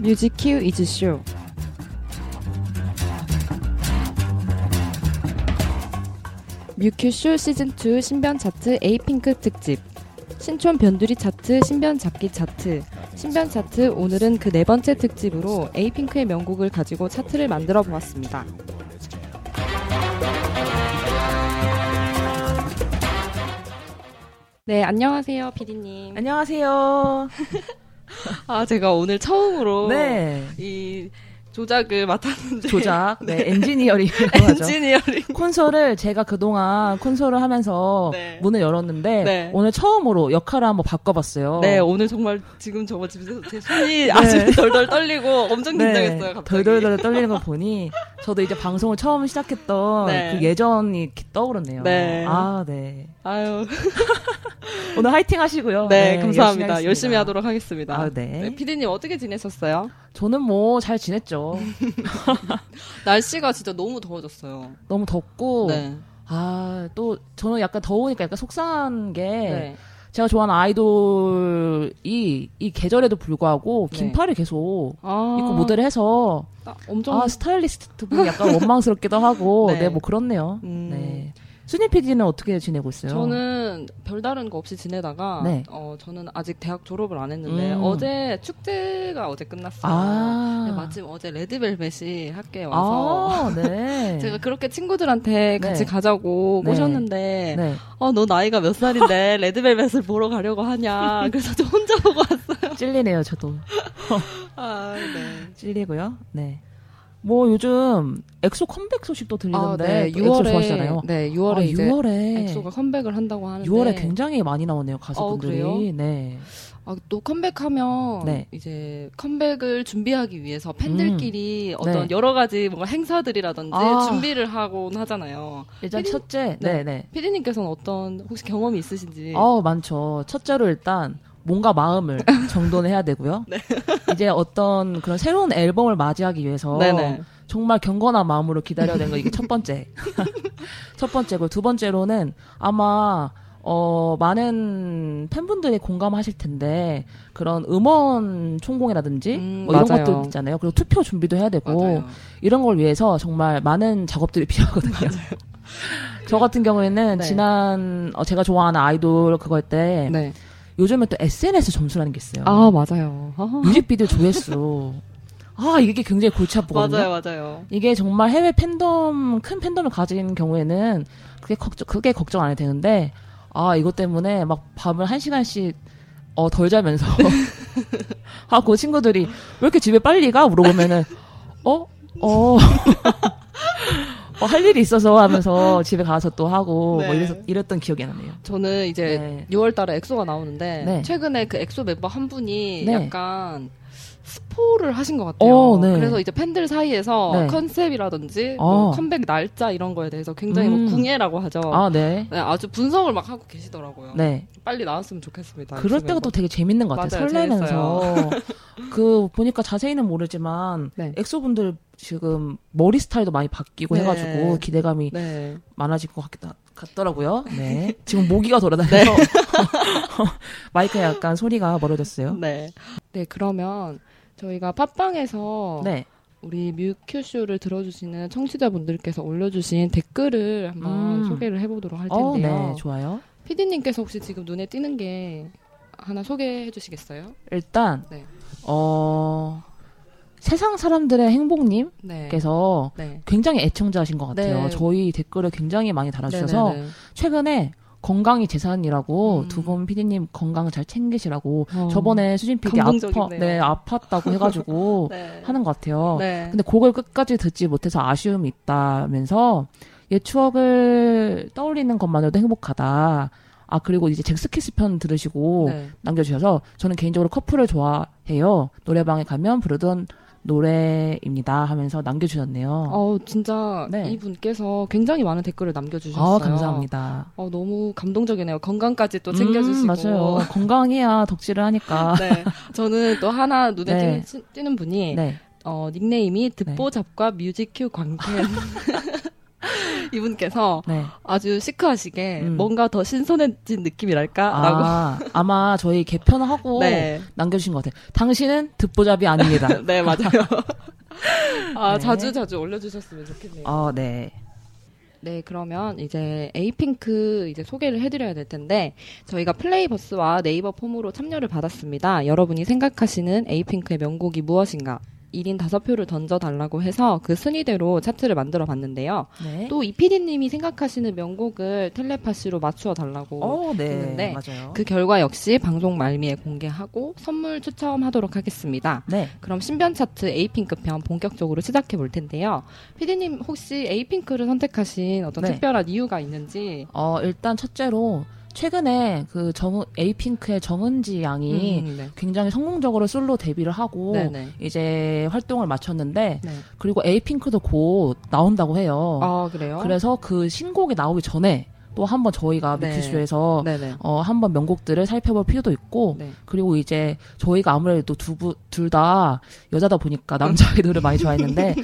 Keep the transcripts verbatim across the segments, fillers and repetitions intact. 뮤직 큐 이즈 쇼. 뮤큐쇼 시즌 투 신변차트 에이핑크 특집 신촌 변두리 차트 신변잡기 차트 신변차트 오늘은 그 네 번째 특집으로 에이핑크의 명곡을 가지고 차트를 만들어 보았습니다. 네, 안녕하세요, 피디님. 안녕하세요. 아, 제가 오늘 처음으로 네. 이 조작을 맡았는데. 조작? 네, 엔지니어링. 엔지니어링. 콘솔을 제가 그동안 콘솔을 하면서 네. 문을 열었는데, 네. 오늘 처음으로 역할을 한번 바꿔봤어요. 네, 오늘 정말 지금 저거 집에서 제 손이 네. 아주 덜덜 떨리고 엄청 긴장했어요, 갑자기. 덜덜덜 떨리는 거 보니, 저도 이제 방송을 처음 시작했던 네. 그 예전이 떠오르네요. 네. 아, 네. 아유. 오늘 화이팅 하시고요. 네, 네 감사합니다. 열심히, 열심히 하도록 하겠습니다. 아, 네. 피디님, 네, 어떻게 지내셨어요? 저는 뭐, 잘 지냈죠. 날씨가 진짜 너무 더워졌어요. 너무 덥고 네. 아, 또 저는 약간 더우니까 약간 속상한 게 네. 제가 좋아하는 아이돌이 이 계절에도 불구하고 네. 긴팔을 계속 아~ 입고 무대를 해서 아, 엄청 아, 스타일리스트분이 약간 원망스럽기도 하고 네. 네, 뭐 그렇네요. 음... 네. 순이 피디는 어떻게 지내고 있어요? 저는 별다른 거 없이 지내다가 네. 어, 저는 아직 대학 졸업을 안 했는데 음. 어제 축제가 어제 끝났어요. 아. 네, 마침 어제 레드벨벳이 학교에 와서 아, 네. 제가 그렇게 친구들한테 네. 같이 가자고 네. 꼬셨는데 네. 어, 너 나이가 몇 살인데 레드벨벳을 보러 가려고 하냐. 그래서 저 혼자 보고 왔어요. 찔리네요, 저도. 아, 네. 찔리고요. 네. 뭐 요즘 엑소 컴백 소식도 들리는데 아, 네. 유월에 엑소 좋아하시잖아요. 네, 유월에 아, 이제 유월에 엑소가 컴백을 한다고 하는데 유월에 굉장히 많이 나오네요, 가수분들이. 어, 네. 아, 또 컴백하면 네. 이제 컴백을 준비하기 위해서 팬들끼리 음. 어떤 네. 여러 가지 뭔가 행사들이라든지 아. 준비를 하곤 하잖아요. 일단 피디, 첫째, 네, 네. 피디님께서는 어떤 혹시 경험이 있으신지? 아, 많죠. 첫째로 일단 뭔가 마음을 정돈해야 되고요. 네. 이제 어떤 그런 새로운 앨범을 맞이하기 위해서 네네. 정말 경건한 마음으로 기다려야 되는 거 이게 첫 번째. 첫 번째고 두 번째로는 아마 어, 많은 팬분들이 공감하실 텐데 그런 음원 총공이라든지 음, 뭐 이런 것들 있잖아요. 그리고 투표 준비도 해야 되고 맞아요. 이런 걸 위해서 정말 많은 작업들이 필요하거든요. 맞아요. 저 같은 경우에는 네. 지난 어, 제가 좋아하는 아이돌 그거 할 때 네. 요즘에 또 에스엔에스 점수라는 게 있어요. 아, 맞아요. 아하. 뮤직비디오 조회수. 아, 이게 굉장히 골치 아프거든요. 맞아요, 맞아요. 이게 정말 해외 팬덤, 큰 팬덤을 가진 경우에는 그게 걱정, 그게 걱정 안 해도 되는데, 아, 이것 때문에 막 밤을 한 시간씩, 어, 덜 자면서. 아, 그 친구들이 왜 이렇게 집에 빨리 가? 물어보면은, 어? 어. 어, 할 일이 있어서 하면서 집에 가서 또 하고 네. 뭐 이랬, 이랬던 기억이 나네요. 저는 이제 네. 유월달에 엑소가 나오는데 네. 최근에 그 엑소 멤버 한 분이 네. 약간 스포를 하신 것 같아요. 오, 네. 그래서 이제 팬들 사이에서 네. 컨셉이라든지 어. 뭐 컴백 날짜 이런 거에 대해서 굉장히 음. 뭐 궁예라고 하죠. 아, 네. 네, 아주 분석을 막 하고 계시더라고요. 네. 빨리 나왔으면 좋겠습니다. 그럴 때가 또 되게 재밌는 것 같아요. 맞아요, 설레면서. 그 보니까 자세히는 모르지만 네. 엑소 분들 지금 머리 스타일도 많이 바뀌고 네. 해가지고 기대감이 네. 많아질 것 같기도 같더라고요. 네. 지금 모기가 돌아다녀서 네. 마이크에 약간 소리가 멀어졌어요. 네. 네, 그러면 저희가 팟빵에서 네. 우리 뮤큐쇼를 들어주시는 청취자분들께서 올려주신 댓글을 한번 음. 소개를 해보도록 할 텐데요. 어, 네, 좋아요. 피디님께서 혹시 지금 눈에 띄는 게 하나 소개해 주시겠어요? 일단 네. 어. 세상 사람들의 행복님께서 네. 네. 굉장히 애청자신 것 같아요. 네. 저희 댓글을 굉장히 많이 달아주셔서 네네네. 최근에 건강이 재산이라고 음. 두 분 피디님 건강 잘 챙기시라고 어. 저번에 수진 피디 아파, 네, 아팠다고 해가지고 네. 하는 것 같아요. 네. 근데 곡을 끝까지 듣지 못해서 아쉬움이 있다면서 옛 추억을 떠올리는 것만으로도 행복하다. 아, 그리고 이제 잭스키스 편 들으시고 네. 남겨주셔서 저는 개인적으로 커플을 좋아해요. 노래방에 가면 부르던 노래입니다 하면서 남겨주셨네요. 어, 진짜 네. 이분께서 굉장히 많은 댓글을 남겨주셨어요. 어, 감사합니다. 어, 너무 감동적이네요. 건강까지 또 챙겨주시고. 음, 맞아요. 건강해야 덕질을 하니까. 네. 저는 또 하나 눈에 네. 띄는, 띄는 분이 네. 어, 닉네임이 듣보잡과 네. 뮤직큐 광팬. 이분께서 네. 아주 시크하시게 음. 뭔가 더 신선해진 느낌이랄까라고 아, 아마 저희 개편하고 네. 남겨주신 것 같아요. 당신은 듣보잡이 아닙니다. 네 맞아요. 아 네. 자주 자주 올려주셨으면 좋겠네요. 어, 네. 네, 그러면 이제 에이핑크 이제 소개를 해드려야 될 텐데, 저희가 플레이버스와 네이버 폼으로 참여를 받았습니다. 여러분이 생각하시는 에이핑크의 명곡이 무엇인가? 일 인 다섯 표를 던져달라고 해서 그 순위대로 차트를 만들어 봤는데요. 네. 또 이 피디님이 생각하시는 명곡을 텔레파시로 맞추어 달라고 오, 네. 했는데 맞아요. 그 결과 역시 방송 말미에 공개하고 선물 추첨하도록 하겠습니다. 네. 그럼 신변차트 에이핑크 편 본격적으로 시작해 볼 텐데요. 피디님 혹시 에이핑크를 선택하신 어떤 네. 특별한 이유가 있는지? 어, 일단 첫째로 최근에 그 정, 에이핑크의 정은지 양이 음, 네. 굉장히 성공적으로 솔로 데뷔를 하고 네네. 이제 활동을 마쳤는데 네. 그리고 에이핑크도 곧 나온다고 해요. 아, 그래요? 그래서 그 신곡이 나오기 전에 또 한번 저희가 뮤큐쇼에서 네. 어, 한번 명곡들을 살펴볼 필요도 있고 네. 그리고 이제 저희가 아무래도 두 분, 둘 다 여자다 보니까 남자 아이돌을 많이 좋아했는데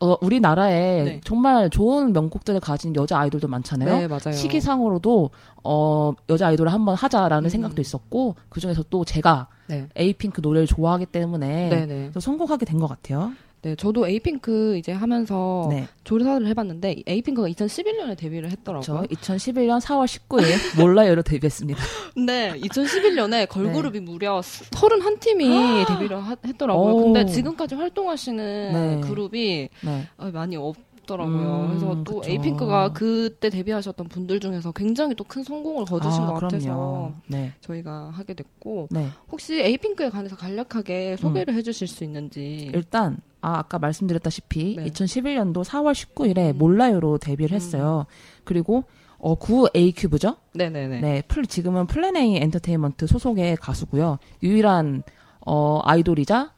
어, 우리나라에 네. 정말 좋은 명곡들을 가진 여자 아이돌도 많잖아요. 네, 맞아요. 시기상으로도 어, 여자 아이돌을 한번 하자라는 음. 생각도 있었고 그중에서 또 제가 네. 에이핑크 노래를 좋아하기 때문에 네, 네. 선곡하게 된 것 같아요. 네, 저도 에이핑크 이제 하면서 네. 조사를 해봤는데 에이핑크가 이천십일 년에 데뷔를 했더라고요. 그렇죠. 이천십일 년 사월 십구 일 몰라요로 데뷔했습니다. 네, 이천십일 년에 걸그룹이 네. 무려 서른한 팀이 데뷔를 하, 했더라고요. 오. 근데 지금까지 활동하시는 네. 그룹이 네. 많이 없 더라고요. 음, 그래서 또 그쵸. 에이핑크가 그때 데뷔하셨던 분들 중에서 굉장히 또 큰 성공을 거두신 아, 것 그럼요. 같아서 네. 저희가 하게 됐고 네. 혹시 에이핑크에 관해서 간략하게 소개를 음. 해주실 수 있는지. 일단 아, 아까 말씀드렸다시피 네. 이천십일 년도 사월 십구 일에 음. 몰라요로 데뷔를 했어요. 음. 그리고 어, 나인 에이큐브죠? 네네네. 네, 플, 지금은 플랜 A 엔터테인먼트 소속의 가수고요. 유일한 어, 아이돌이자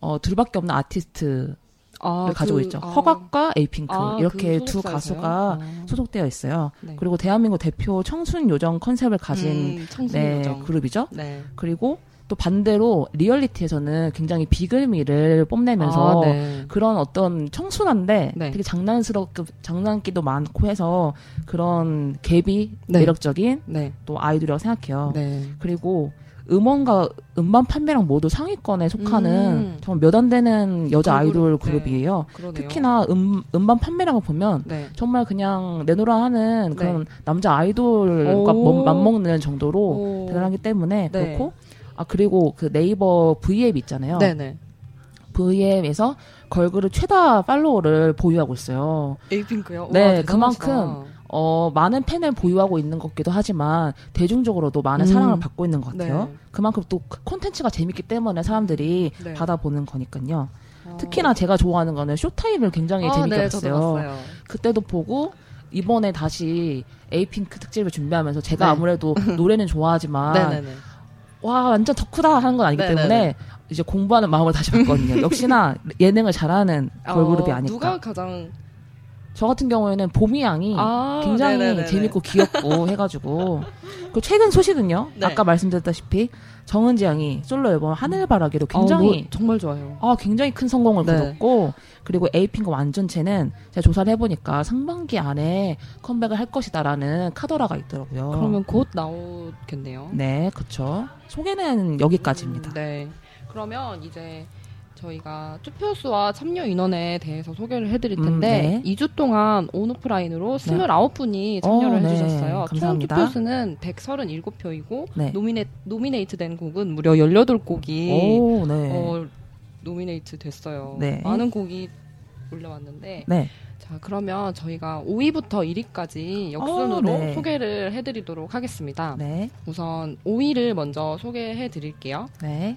어, 둘밖에 없는 아티스트. 아, 가지고 그, 있죠. 아. 허각과 에이핑크 아, 이렇게 그 두 가수가 아. 소속되어 있어요. 네. 그리고 대한민국 대표 청순 요정 컨셉을 가진 음, 청순 네, 요정. 그룹이죠. 네. 그리고 또 반대로 리얼리티에서는 굉장히 비글미를 뽐내면서 아, 네. 그런 어떤 청순한데 네. 되게 장난스럽게 장난기도 많고 해서 그런 갭이 네. 매력적인 네. 또 아이돌이라고 생각해요. 네. 그리고 음원과 음반 판매량 모두 상위권에 속하는 음. 정말 몇 안 되는 여자 아이돌 그룹이에요. 네, 특히나 음, 음반 판매량을 보면 네. 정말 그냥 내노라 하는 그런 네. 남자 아이돌과 오. 맞먹는 정도로 오. 대단하기 때문에 네. 그렇고 아 그리고 그 네이버 V 앱 있잖아요. 네네. V 앱에서 걸그룹 최다 팔로워를 보유하고 있어요. 에이핑크요? 네, 우와, 그만큼. 어, 많은 팬을 보유하고 있는 것 같기도 하지만 대중적으로도 많은 음. 사랑을 받고 있는 것 같아요. 네. 그만큼 또 콘텐츠가 재밌기 때문에 사람들이 네. 받아보는 거니까요. 어. 특히나 제가 좋아하는 거는 쇼타임을 굉장히 아, 재밌게 네, 봤어요. 저도 봤어요. 그때도 보고 이번에 다시 에이핑크 특집을 준비하면서 제가 네. 아무래도 노래는 좋아하지만 네네네. 와 완전 덕후다 하는 건 아니기 네네네. 때문에 이제 공부하는 마음을 다시 봤거든요. 역시나 예능을 잘하는 걸그룹이 어, 아닐까. 누가 가장... 저 같은 경우에는 봄이 양이 아, 굉장히 네네네네. 재밌고 귀엽고 해가지고 그 최근 소식은요 네. 아까 말씀드렸다시피 정은지 양이 솔로 앨범 하늘바라기로 굉장히 어, 뭐, 정말 좋아요. 아 굉장히 큰 성공을 네. 거뒀고 그리고 에이핑크 완전체는 제가 조사를 해보니까 상반기 안에 컴백을 할 것이다라는 카더라가 있더라고요. 그러면 곧 나오겠네요. 네, 그렇죠. 소개는 여기까지입니다. 음, 네, 그러면 이제. 저희가 투표수와 참여 인원에 대해서 소개를 해드릴 텐데 음, 네. 이 주 동안 온오프라인으로 스물아홉 분이 네. 참여를 오, 네. 해주셨어요. 총 투표수는 백삼십칠 표이고 네. 노미네, 노미네이트된 곡은 무려 열여덟 곡이 오, 네. 어, 노미네이트 됐어요. 네. 많은 곡이 올라왔는데 네. 자 그러면 저희가 오 위부터 일 위까지 역순으로 오, 네. 소개를 해드리도록 하겠습니다. 네. 우선 오 위를 먼저 소개해드릴게요. 네.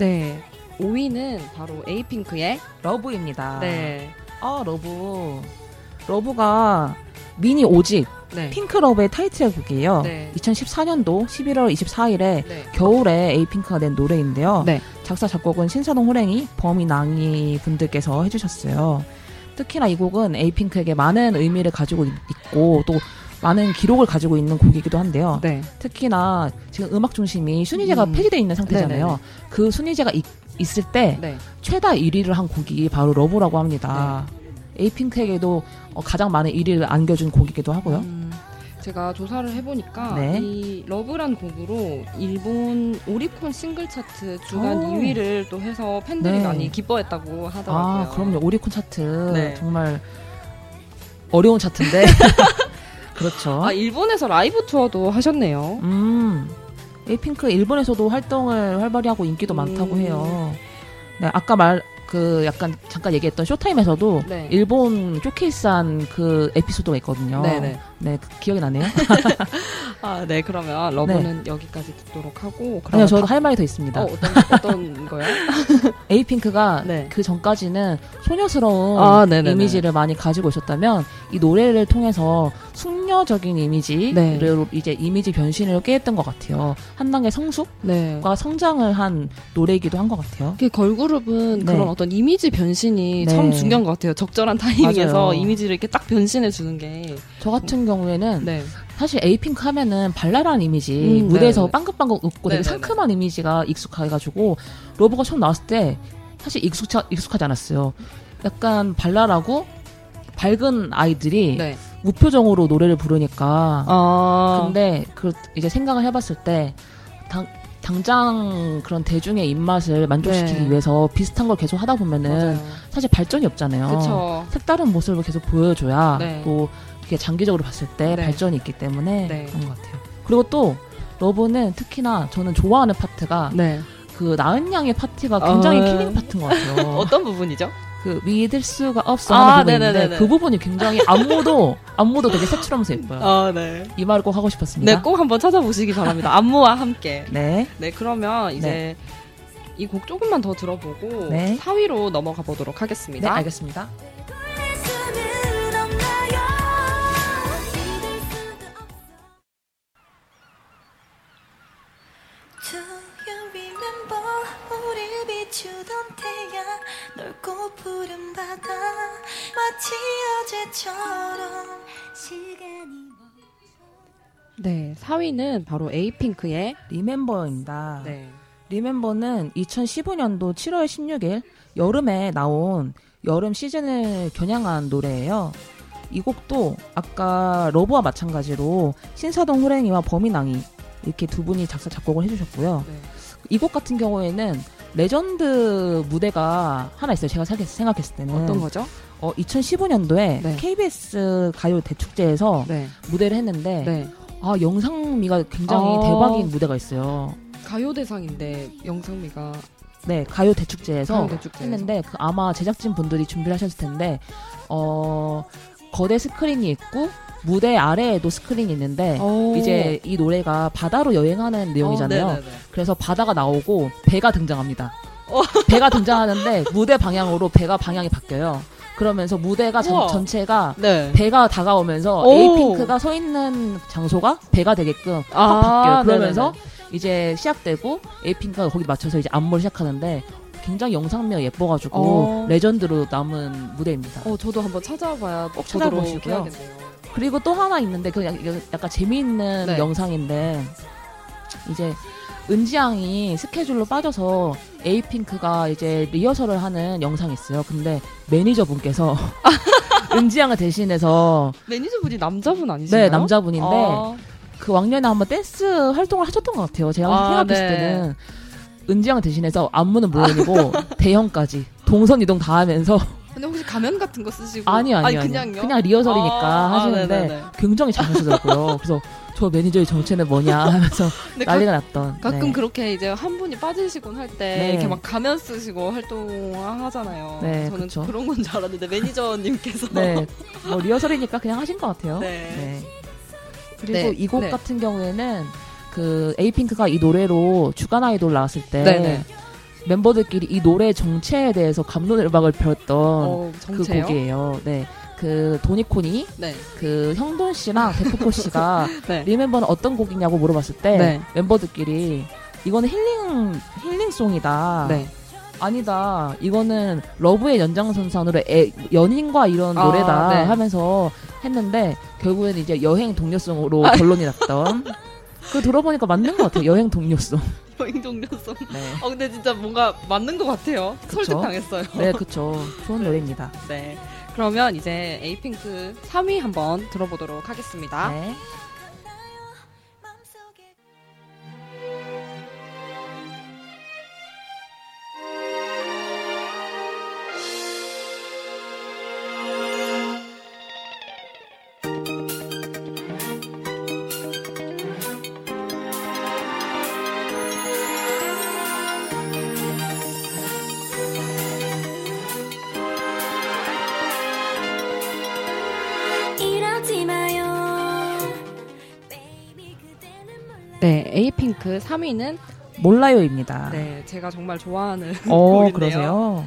네, 오 위는 바로 에이핑크의 러브입니다. 네, 아 러브, 러브가 미니 오 집 네. 핑크러브의 타이틀곡이에요. 네. 이천십사 년도 십일월 이십사 일에 네. 겨울에 에이핑크가 낸 노래인데요. 네. 작사 작곡은 신사동 호랭이, 범인 낭이 분들께서 해주셨어요. 특히나 이 곡은 에이핑크에게 많은 의미를 가지고 있고 또 많은 기록을 가지고 있는 곡이기도 한데요. 네. 특히나 지금 음악 중심이 순위제가 음. 폐지되어 있는 상태잖아요. 네네네. 그 순위제가 있, 있을 때 네. 최다 일 위를 한 곡이 바로 러브라고 합니다. 네. 에이핑크에게도 가장 많은 일 위를 안겨준 곡이기도 하고요. 음. 제가 조사를 해보니까 네. 이 러브란 곡으로 일본 오리콘 싱글 차트 주간 오. 이 위를 또 해서 팬들이 네. 많이 기뻐했다고 하더라고요. 아, 그럼요. 오리콘 차트 네. 정말 어려운 차트인데 그렇죠. 아, 일본에서 라이브 투어도 하셨네요. 음, 에이핑크 일본에서도 활동을 활발히 하고 인기도 음. 많다고 해요. 네, 아까 말 그 약간 잠깐 얘기했던 쇼타임에서도 네. 일본 쇼케이스한 그 에피소드가 있거든요. 네네. 네, 기억이 나네요. 아, 네, 그러면 러브는 네. 여기까지 듣도록 하고. 아니요, 저도 다... 할 말이 더 있습니다. 어, 어떤 어떤 거요? 에이핑크가 네. 그 전까지는 소녀스러운 아, 이미지를 많이 가지고 있었다면 이 노래를 통해서 숙녀적인 이미지를 네. 이제 이미지 변신으로 깨했던 것 같아요. 한 단계 성숙과 네. 성장을 한 노래이기도 한 것 같아요. 그 걸그룹은 네. 그런 어떤 이미지 변신이 네. 참 중요한 것 같아요. 적절한 타이밍에서 맞아요. 이미지를 이렇게 딱 변신해 주는 게. 저 같은 경우에는 네. 사실 에이핑크 하면은 발랄한 이미지, 음, 무대에서 네네. 빵긋빵긋 웃고 되게 네네네. 상큼한 이미지가 익숙해가지고 러브가 처음 나왔을 때 사실 익숙하, 익숙하지 않았어요. 약간 발랄하고 밝은 아이들이 네. 무표정으로 노래를 부르니까 아... 근데 그 이제 생각을 해봤을 때 당, 당장 그런 대중의 입맛을 만족시키기 네. 위해서 비슷한 걸 계속 하다 보면은 맞아요. 사실 발전이 없잖아요. 그쵸. 색다른 모습을 계속 보여줘야 네. 또 장기적으로 봤을 때 네. 발전이 있기 때문에 네. 그런 것 같아요. 그리고 또 러브는 특히나 저는 좋아하는 파트가 네. 그 나은 양의 파트가 굉장히 어... 킬링 파트인 것 같아요. 어떤 부분이죠? 그 믿을 수가 없어 하는 아, 부분인데 네네네네. 그 부분이 굉장히 안무도 안무도 되게 색칠하면서 예뻐요. 아, 네. 이 말을 꼭 하고 싶었습니다. 네, 꼭 한번 찾아보시기 바랍니다. 안무와 함께. 네. 네, 그러면 이제 네. 이 곡 조금만 더 들어보고 네. 사 위로 넘어가 보도록 하겠습니다. 네, 알겠습니다. 비추던 태양 넓고 푸른 바다 마치 어제처럼 시간이 네, 사 위는 바로 에이핑크의 리멤버입니다. 네. 리멤버는 이천십오 년도 칠월 십육일 여름에 나온 여름 시즌을 겨냥한 노래예요. 이 곡도 아까 러브와 마찬가지로 신사동 호랭이와 범인왕이 이렇게 두 분이 작사 작곡을 해주셨고요. 네. 이 곡 같은 경우에는 레전드 무대가 하나 있어요. 제가 생각했을 때는. 어떤 거죠? 어, 이천십오 년도에 네. 케이비에스 가요 대축제에서 네. 무대를 했는데 네. 아, 영상미가 굉장히 아~ 대박인 무대가 있어요. 가요 대상인데 영상미가 네, 가요 대축제에서, 가요 대축제에서. 했는데 그 아마 제작진 분들이 준비를 하셨을 텐데 어, 거대 스크린이 있고 무대 아래에도 스크린이 있는데 이제 이 노래가 바다로 여행하는 내용이잖아요. 어, 그래서 바다가 나오고 배가 등장합니다. 어. 배가 등장하는데 무대 방향으로 배가 방향이 바뀌어요. 그러면서 무대가 전, 전체가 네. 배가 다가오면서 오. 에이핑크가 서 있는 장소가 배가 되게끔 확 아, 바뀌어요. 그러면서 네네네. 이제 시작되고 에이핑크가 거기 맞춰서 이제 안무를 시작하는데 굉장히 영상미가 예뻐가지고 어. 레전드로 남은 무대입니다. 어, 저도 한번 찾아봐야 꼭 찾아보시고요. 그리고 또 하나 있는데 그 약간 재미있는 네. 영상인데 이제 은지양이 스케줄로 빠져서 에이핑크가 이제 리허설을 하는 영상이 있어요. 근데 매니저분께서 은지양을 대신해서 매니저분이 남자분 아니신가요? 네, 남자분인데 아. 그 왕년에 한번 댄스 활동을 하셨던 것 같아요. 제가 아, 생각했을 네. 때는 은지양 대신해서 안무는 물론이고 대형까지 동선 이동 다 하면서 근데 혹시 가면 같은 거 쓰시고? 아니, 아니, 아니. 그냥요? 그냥 리허설이니까 아, 하시는데 아, 네네네. 굉장히 잘 하시더라고요. 그래서 저 매니저의 정체는 뭐냐 하면서 난리가 가, 났던. 가끔 네. 그렇게 이제 한 분이 빠지시곤 할 때 네. 이렇게 막 가면 쓰시고 활동하잖아요. 네, 저는 그쵸. 그런 건 줄 알았는데 매니저님께서. 네. 뭐 리허설이니까 그냥 하신 것 같아요. 네. 네. 그리고 네. 이 곡 네. 같은 경우에는 그 에이핑크가 이 노래로 주간 아이돌 나왔을 때. 네네. 멤버들끼리 이 노래 정체에 대해서 감론을박을 폈던 어, 그 곡이에요. 네, 그 도니코니, 네. 그 형돈 씨랑 데프코 씨가 네. 리멤버는 어떤 곡이냐고 물어봤을 때 네. 멤버들끼리 이거는 힐링 힐링송이다. 네. 아니다 이거는 러브의 연장선상으로 애, 연인과 이런 아, 노래다 네. 하면서 했는데 결국에는 이제 여행 동료송으로 아, 결론이 났던. 그거 들어보니까 맞는 것 같아요. 여행 동료송. 여행 동료송. 네. 어, 근데 진짜 뭔가 맞는 것 같아요. 그쵸? 설득당했어요. 네, 그렇죠. 좋은 노래입니다. 네. 그러면 이제 에이핑크 삼 위 한번 들어보도록 하겠습니다. 네. 에이핑크 삼 위는 몰라요입니다. 네, 제가 정말 좋아하는 어, 곡인데요. 그러세요?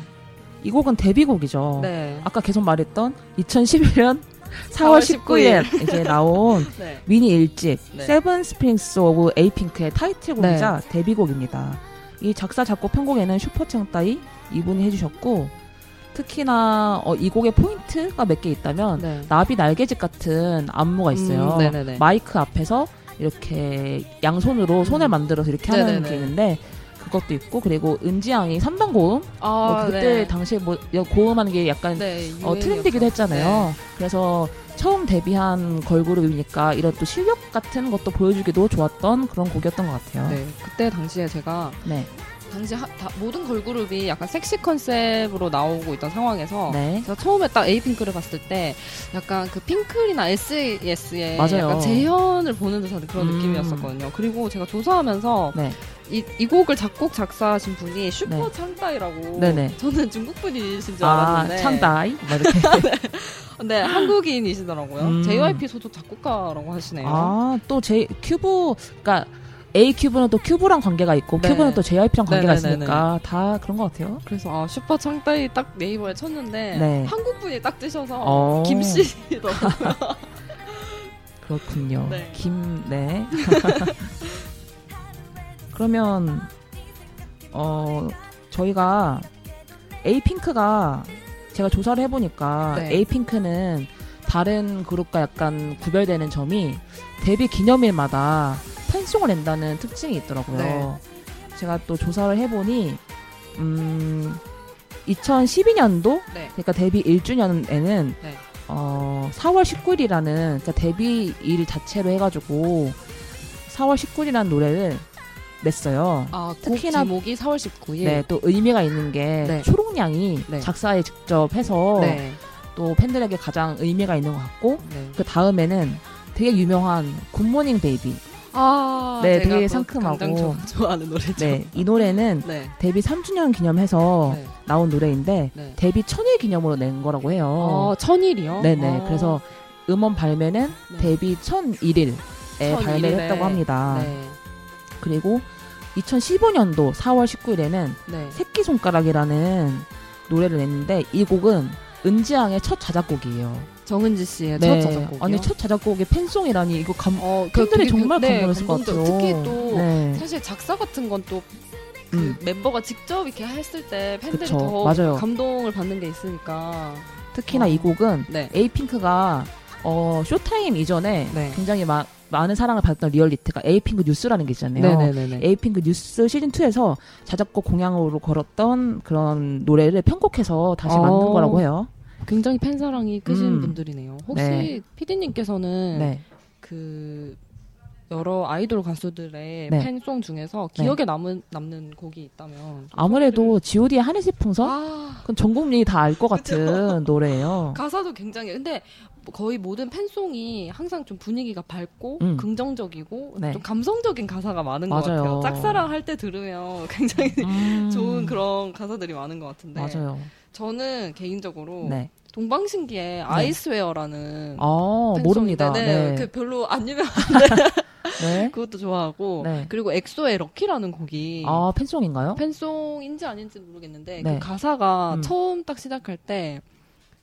이 곡은 데뷔곡이죠. 네. 아까 계속 말했던 이천십일 년 사월 십구일, 십구일 이제 나온 네. 미니 일 집 네. 세븐 스프링스 오브 에이핑크의 타이틀곡이자 네. 데뷔곡입니다. 이 작사, 작곡, 편곡에는 슈퍼창 따이 이분이 해주셨고 특히나 어, 이 곡의 포인트가 몇 개 있다면 네. 나비 날개짓 같은 안무가 있어요. 음, 마이크 앞에서 이렇게 양손으로 손을 만들어서 이렇게 네네네. 하는 게 있는데 그것도 있고 그리고 은지양이 삼 단 고음 아, 뭐 그때 네. 당시에 뭐 고음하는 게 약간 네, 어, 트렌드이기도 했잖아요. 네. 그래서 처음 데뷔한 걸그룹이니까 이런 또 실력 같은 것도 보여주기도 좋았던 그런 곡이었던 것 같아요. 네, 그때 당시에 제가 네. 당시 하, 다, 모든 걸그룹이 약간 섹시 컨셉으로 나오고 있던 상황에서 네. 제가 처음에 딱 에이핑크를 봤을 때 약간 그 핑클이나 에스이에스의 맞아요. 약간 재현을 보는 듯한 그런 음. 느낌이었었거든요. 그리고 제가 조사하면서 네. 이, 이 곡을 작곡 작사하신 분이 슈퍼 네. 창다이라고 네네. 저는 중국 분이신 줄 알았는데 아, 창다이? 네. 네, 한국인이시더라고요. 음. 제이와이피 소속 작곡가라고 하시네요. 아, 또 제 큐브, 그러니까 A큐브는 또 큐브랑 관계가 있고 네. 큐브는 또 제이와이피랑 관계가 네네네네. 있으니까 다 그런 것 같아요. 그래서 아, 슈퍼 창따이 딱 네이버에 쳤는데 네. 한국분이 딱 뜨셔서 김씨더라고요. 그렇군요. 네. 김, 네. 그러면 어 저희가 에이핑크가 제가 조사를 해보니까 네. 에이핑크는 다른 그룹과 약간 구별되는 점이 데뷔 기념일마다 팬송을 낸다는 특징이 있더라고요. 네. 제가 또 조사를 해보니 음, 이천십이 년도 네. 그러니까 데뷔 일 주년에는 네. 어, 사월 십구일이라는 그러니까 데뷔일 자체로 해가지고 사월 십구일이라는 노래를 냈어요. 아, 특히나 제목이 사월 십구일. 네, 또 의미가 있는 게 네. 초록냥이 네. 작사에 직접 해서 네. 또 팬들에게 가장 의미가 있는 것 같고 네. 그 다음에는 되게 유명한 굿모닝 베이비. 아, 네, 되게 상큼하고 좋아하는 노래죠. 네, 이 노래는 네. 데뷔 삼 주년 기념해서 네. 나온 노래인데 네. 데뷔 천일 기념으로 낸 거라고 해요. 아, 천일이요? 네네. 아. 그래서 음원 발매는 네. 데뷔 천일 일에 천일 일에. 발매했다고 합니다. 네. 그리고 이천십오 년도 사월 십구일에는 네. 새끼손가락이라는 노래를 냈는데 이 곡은 은지양의 첫 자작곡이에요. 정은지 씨의 네. 첫 자작곡이요? 아니 첫 자작곡이 팬송이라니 이거 감, 어, 팬들이 정말 그, 감동했을 네, 것 같아요. 특히 또 네. 사실 작사 같은 건 또 그 음. 멤버가 직접 이렇게 했을 때 팬들이 그쵸, 더 맞아요. 감동을 받는 게 있으니까 특히나 어. 이 곡은 네. 에이핑크가 어, 쇼타임 이전에 네. 굉장히 막 많은 사랑을 받았던 리얼리티가 에이핑크 뉴스라는 게 있잖아요. 네네네네. 에이핑크 뉴스 시즌이에서 자작곡 공양으로 걸었던 그런 노래를 편곡해서 다시 어... 만든 거라고 해요. 굉장히 팬사랑이 크신 음. 분들이네요. 혹시 네. 피디님께서는 네. 그 여러 아이돌 가수들의 네. 팬송 중에서 기억에 네. 남은, 남는 곡이 있다면 아무래도 지오디의 하늘색 풍선? 아... 그건 전 국민이 다 알 것 같은 노래예요. 가사도 굉장히 근데 거의 모든 팬송이 항상 좀 분위기가 밝고 음. 긍정적이고 네. 좀 감성적인 가사가 많은 맞아요. 것 같아요. 짝사랑 할 때 들으면 굉장히 음. 좋은 그런 가사들이 많은 것 같은데 맞아요. 저는 개인적으로 네. 동방신기의 아이스웨어라는 아, 네. 모릅니다. 네. 그 별로 안 유명한데 네? 그것도 좋아하고 네. 그리고 엑소의 럭키라는 곡이 아 팬송인가요? 팬송인지 아닌지 모르겠는데 네. 그 가사가 음. 처음 딱 시작할 때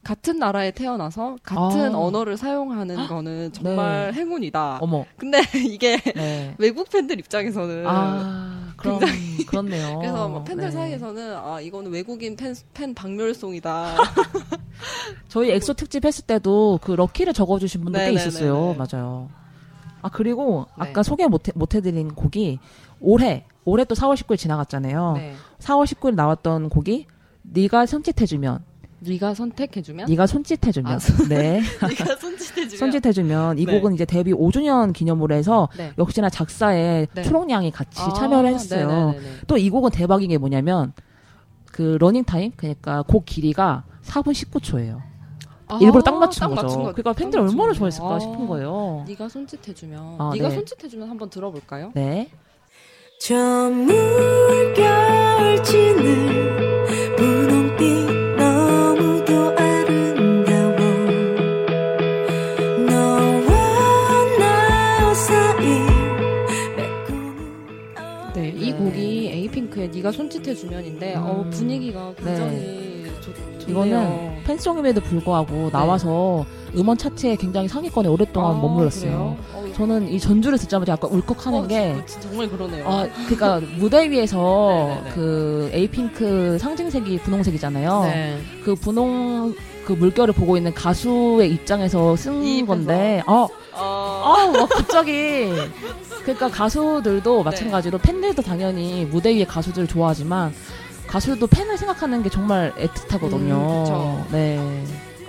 같은 나라에 태어나서 같은 아. 언어를 사용하는 헉? 거는 정말 네. 행운이다. 어머. 근데 이게 네. 외국 팬들 입장에서는 아, 굉장히 그렇네요. 그래서 막 팬들 네. 사이에서는 아 이거는 외국인 팬, 팬 박멸송이다. 저희 엑소 특집 했을 때도 그 럭키를 적어주신 분도 네네네네. 꽤 있었어요. 맞아요. 아 그리고 네. 아까 소개 못, 해, 못 해드린 곡이 올해 올해 또 사월 십구일 지나갔잖아요. 네. 사월 십구일 나왔던 곡이 네가 선택해주면 네가 선택해주면? 네가 손짓해주면. 아, 손... 네. 네가 손짓해주면. 손짓해주면. 이 네. 곡은 이제 데뷔 오주년 기념으로 해서 네. 역시나 작사에 네. 초롱양이 같이 아, 참여를 했어요. 또 이 곡은 대박인 게 뭐냐면 그 러닝타임? 그러니까 곡 길이가 사분 십구초예요. 아, 일부러 딱 맞춘 딱 거죠. 맞춘 거, 그러니까 팬들 얼마나 좋아했을까 아, 싶은 거예요. 네가 손짓해주면. 아, 네가 네. 손짓해주면 한번 들어볼까요? 네. 저 물결치는 분홍빛 곡이 에이핑크의 네가 손짓해주면인데 음. 어, 분위기가 굉장히 네. 좋, 좋네요. 이거는 팬송임에도 불구하고 나와서 네. 음원 차트에 굉장히 상위권에 오랫동안 아, 머물렀어요. 어, 저는 이 전주를 듣자마자 약간 울컥하는 어, 게 진짜, 정말 그러네요. 아, 그러니까 무대 위에서 그 에이핑크 상징색이 분홍색이잖아요. 네. 그 분홍 그 물결을 보고 있는 가수의 입장에서 쓴 건데 어, 어. 어, 갑자기 그러니까 가수들도 마찬가지로 네. 팬들도 당연히 무대 위에 가수들을 좋아하지만 가수들도 팬을 생각하는 게 정말 애틋하거든요. 음, 그쵸. 네.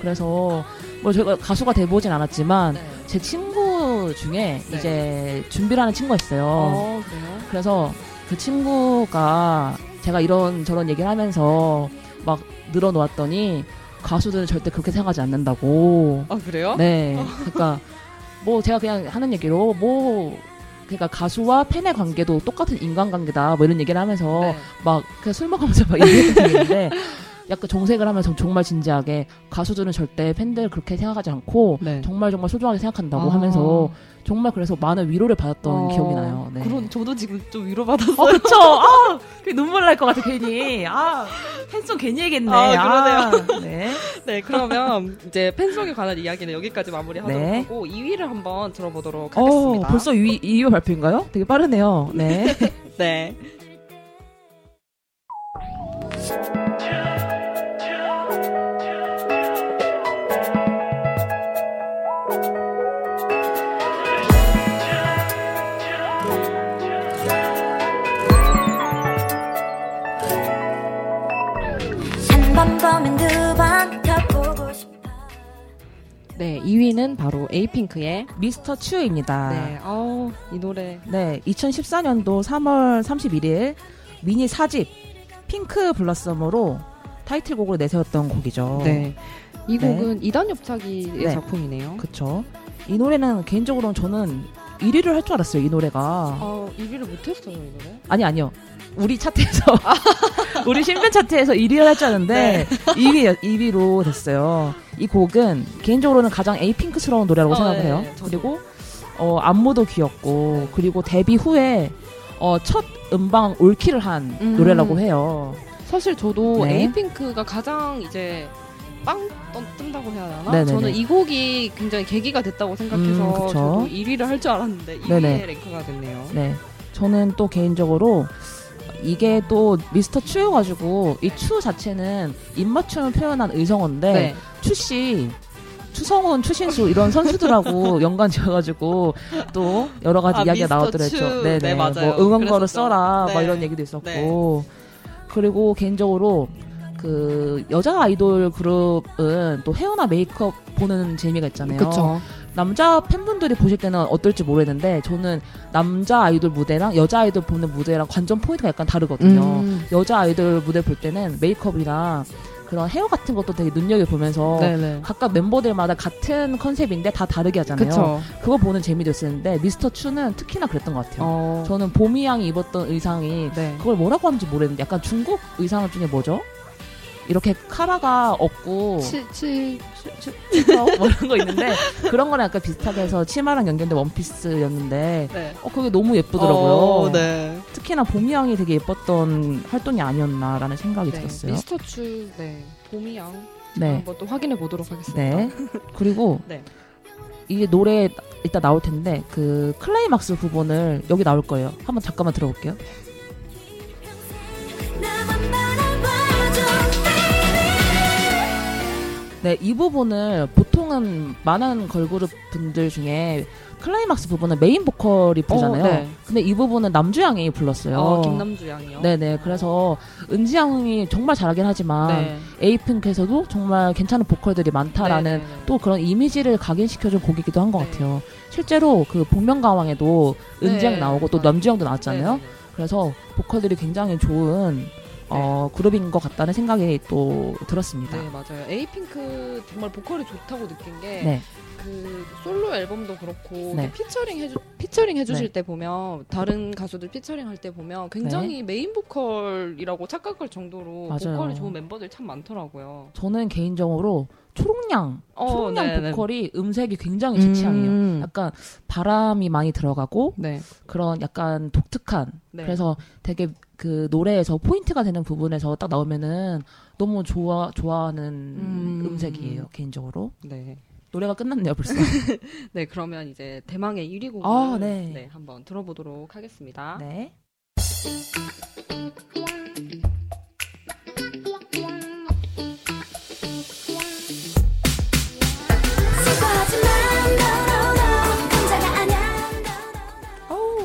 그래서 뭐 제가 가수가 돼보진 않았지만 네. 제 친구 중에 네. 이제 준비를 하는 친구가 있어요. 어, 그래요? 그래서 그 친구가 제가 이런 저런 얘기를 하면서 막 늘어놓았더니 가수들은 절대 그렇게 생각하지 않는다고. 아 그래요? 네. 어. 그러니까 뭐 제가 그냥 하는 얘기로 뭐 그러니까 가수와 팬의 관계도 똑같은 인간관계다 뭐 이런 얘기를 하면서 네. 막 그냥 술 먹으면서 막 얘기했는데 약간 정색을 하면서 정말 진지하게 가수들은 절대 팬들 그렇게 생각하지 않고 네. 정말 정말 소중하게 생각한다고 아. 하면서 정말 그래서 많은 위로를 받았던 어. 기억이 나요. 네. 그럼 저도 지금 좀 위로받았어요. 어, 그쵸? 아, 눈물 날 것 같아 괜히. 아, 팬송 괜히 얘기했네. 아, 그러네요. 아, 네. 네, 그러면 이제 팬송에 관한 이야기는 여기까지 마무리하도록 네. 하고 이 위를 한번 들어보도록 오, 하겠습니다. 벌써 이 위 발표인가요? 되게 빠르네요. 네. 네. 네, 이 위는 바로 에이핑크의 미스터 츄입니다. 네, 어, 이 노래. 네, 이천십사년도 삼월 삼십일일 미니 사 집 핑크 블러썸으로 타이틀곡으로 내세웠던 곡이죠. 네, 이 곡은 네. 이단 엽차기의 네. 작품이네요. 그렇죠. 이 노래는 개인적으로는 저는 일 위를 할 줄 알았어요. 이 노래가. 어, 일 위를 못했어요, 이 노래? 아니 아니요. 우리 차트에서 우리 신변 차트에서 일 위를 할 줄 알았는데 네. 이 위, 이 위로 됐어요. 이 곡은 개인적으로는 가장 에이핑크스러운 노래라고 어, 생각해요. 네, 그리고 어, 안무도 귀엽고 네. 그리고 데뷔 후에 어, 첫 음방 올킬을 한 음. 노래라고 해요. 사실 저도 네. 에이핑크가 가장 이제 빵 뜬다고 해야 되나? 네네네. 저는 이 곡이 굉장히 계기가 됐다고 생각해서 음, 저도 일 위를 할 줄 알았는데 이 위에 네네. 랭크가 됐네요. 네, 저는 또 개인적으로 이게 또 미스터 추여가지고 이 추 자체는 입맞춤을 표현한 의성어인데 네. 추씨, 추성훈, 추신수 이런 선수들하고 연관 지어가지고 또 여러 가지 아, 이야기가 나왔더랬죠. 네네. 네, 맞아요. 뭐 응원가를 써라 네. 막 이런 얘기도 있었고 네. 그리고 개인적으로 그 여자 아이돌 그룹은 또 헤어나 메이크업 보는 재미가 있잖아요. 그쵸. 남자 팬분들이 보실 때는 어떨지 모르겠는데 저는 남자 아이돌 무대랑 여자 아이돌 보는 무대랑 관전 포인트가 약간 다르거든요. 음. 여자 아이돌 무대 볼 때는 메이크업이랑 그런 헤어 같은 것도 되게 눈여겨보면서 네네. 각각 멤버들마다 같은 컨셉인데 다 다르게 하잖아요. 그쵸. 그거 보는 재미도 있었는데 미스터 츄는 특히나 그랬던 것 같아요. 어. 저는 보미 양이 입었던 의상이 네. 그걸 뭐라고 하는지 모르겠는데 약간 중국 의상 중에 뭐죠? 이렇게 카라가 없고 치치 뭐 이런 거 있는데 그런 거랑 약간 비슷하게 해서 치마랑 연결된 원피스였는데 네. 어 그게 너무 예쁘더라고요. 어, 네. 특히나 봄이 양이 되게 예뻤던 활동이 아니었나라는 생각이 네. 들었어요. 미스터 츄, 네, 봄이 양 네. 한번 또 확인해 보도록 하겠습니다. 네. 그리고 네. 이 노래 이따 나올 텐데 그 클라이막스 부분을 여기 나올 거예요. 한번 잠깐만 들어볼게요. 네, 이 부분을 보통은 많은 걸그룹 분들 중에 클라이막스 부분은 메인 보컬이 부르잖아요. 어, 네. 근데 이 부분은 남주양이 불렀어요. 어, 김남주양이요? 네네. 그래서 은지양이 정말 잘하긴 하지만 네. 에이핑크에서도 정말 괜찮은 보컬들이 많다라는 네네네. 또 그런 이미지를 각인시켜준 곡이기도 한 것 네. 같아요. 실제로 그 복면가왕에도 은지양 네. 나오고 또 남주양도 나왔잖아요. 네네네. 그래서 보컬들이 굉장히 좋은 네. 어, 그룹인 것 같다는 생각이 또 들었습니다. 네, 맞아요. 에이핑크 정말 보컬이 좋다고 느낀 게 네. 그 솔로 앨범도 그렇고 네. 피처링 해주 피처링 해주실 네. 때 보면 다른 가수들 피처링 할 때 보면 굉장히 네. 메인 보컬이라고 착각할 정도로 맞아요. 보컬이 좋은 멤버들 참 많더라고요. 저는 개인적으로 초록냥 어, 초록냥 네네. 보컬이 음색이 굉장히 제 취향이에요. 음. 약간 바람이 많이 들어가고 네. 그런 약간 독특한 네. 그래서 되게 그 노래에서 포인트가 되는 부분에서 딱 나오면은 너무 좋아 좋아하는 음. 음색이에요 개인적으로. 네. 노래가 끝났네요 벌써. 네, 그러면 이제 대망의 일 위 곡을 아, 네. 네, 한번 들어보도록 하겠습니다. 네.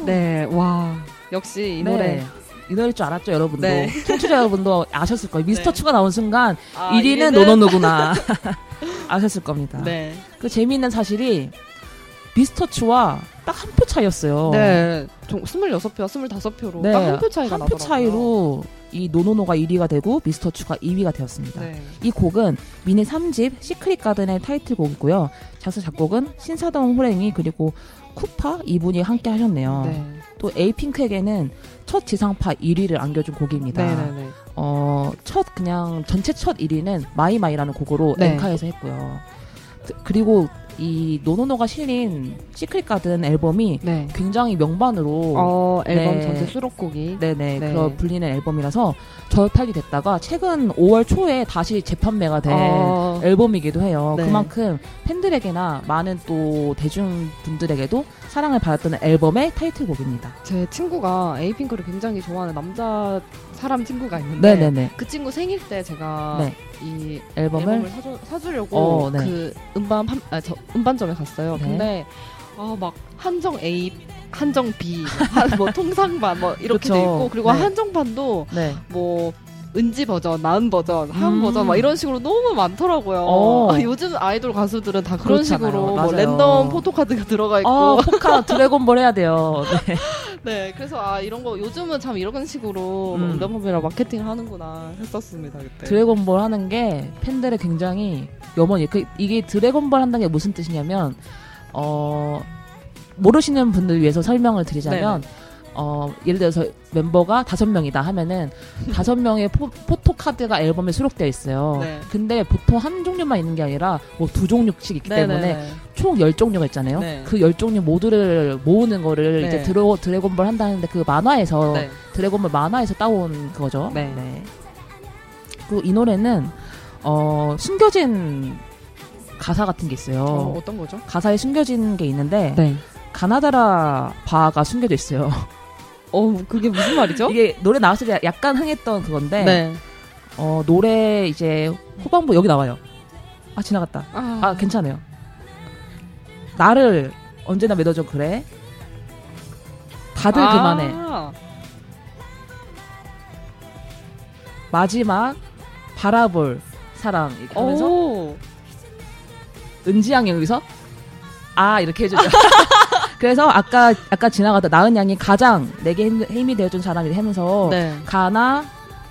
네, 와 역시 이 네. 노래. 이 노래일 줄 알았죠, 여러분도. 네. 청취자 여러분도 아셨을 거예요. 미스터 네. 투가 나온 순간 아, 일 위는 노노노구나. 아셨을 겁니다. 네. 그 재미있는 사실이 미스터 투와 딱 한 표 차이였어요. 네. 스물여섯 표와 스물다섯 표로 네. 딱 한 표 차이가 나더라고요. 한 표 차이로 이 노노노가 일 위가 되고 미스터 투가 이 위가 되었습니다. 네. 이 곡은 미니 삼 집 시크릿 가든의 타이틀곡이고요. 작사 작곡은 신사동 호랭이 그리고 쿠파 이분이 함께 하셨네요. 네. 또 에이핑크에게는 첫 지상파 일 위를 안겨준 곡입니다. 네네네. 어, 첫 그냥 전체 첫 일 위는 마이마이라는 곡으로 네. 엔카에서 했고요. 그리고 이 노노노가 실린 시크릿 가든 앨범이 네. 굉장히 명반으로 어, 앨범 네. 전체 수록곡이 네네 네. 그런 불리는 앨범이라서 저열타기 됐다가 최근 오월 초에 다시 재판매가 된 어... 앨범이기도 해요. 네. 그만큼 팬들에게나 많은 또 대중분들에게도 사랑을 받았던 앨범의 타이틀곡입니다. 제 친구가 에이핑크를 굉장히 좋아하는 남자 사람 친구가 있는데 네네네. 그 친구 생일 때 제가 네. 이 앨범을, 앨범을 사주, 사주려고 어, 네. 그 음반 한, 아, 저, 음반점에 갔어요. 네. 근데 아, 막 한정 A, 한정 B, 한, 뭐 통상반 뭐 이렇게 돼 있고 그리고 네. 한정반도 네. 뭐 은지 버전, 나은 버전, 하은 음. 버전 막 이런 식으로 너무 많더라고요. 아, 요즘 아이돌 가수들은 다 그런 그렇잖아요. 식으로 뭐 랜덤 포토카드가 들어가 있고 어, 포카 드래곤볼 해야 돼요. 네. 네, 그래서 아 이런 거 요즘은 참 이런 식으로 음. 랜덤이랑 마케팅을 하는구나 했었습니다 그때. 드래곤볼 하는 게 팬들의 굉장히 염원이 그, 이게 드래곤볼 한다는 게 무슨 뜻이냐면 어 모르시는 분들 위해서 설명을 드리자면. 네네. 어, 예를 들어서 멤버가 다섯 명이다 하면은 다섯 명의 포토카드가 앨범에 수록되어 있어요. 네. 근데 보통 한 종류만 있는 게 아니라 뭐 두 종류씩 있기 네네. 때문에 총 열 종류가 있잖아요. 네. 그 열 종류 모두를 모으는 거를 네. 이제 드로, 드래곤볼 한다는데 그 만화에서 네. 드래곤볼 만화에서 따온 그거죠. 네. 네. 그리고 이 노래는 어, 숨겨진 가사 같은 게 있어요. 어, 어떤 거죠? 가사에 숨겨진 게 있는데 네. 가나다라 바가 숨겨져 있어요. 어, 그게 무슨 말이죠? 이게 노래 나왔을 때 약간 흥했던 그건데, 네. 어, 노래 이제 후반부 여기 나와요. 아, 지나갔다. 아, 아 괜찮아요. 나를 언제나 믿어줘, 그래. 다들 아~ 그만해. 마지막, 바라볼 사랑. 이렇게 하면서, 은지양이 여기서, 아, 이렇게 해주죠. 그래서 아까 아까 지나가다 나은 양이 가장 내게 힘, 힘이 되어준 사람이 하면서 네. 가나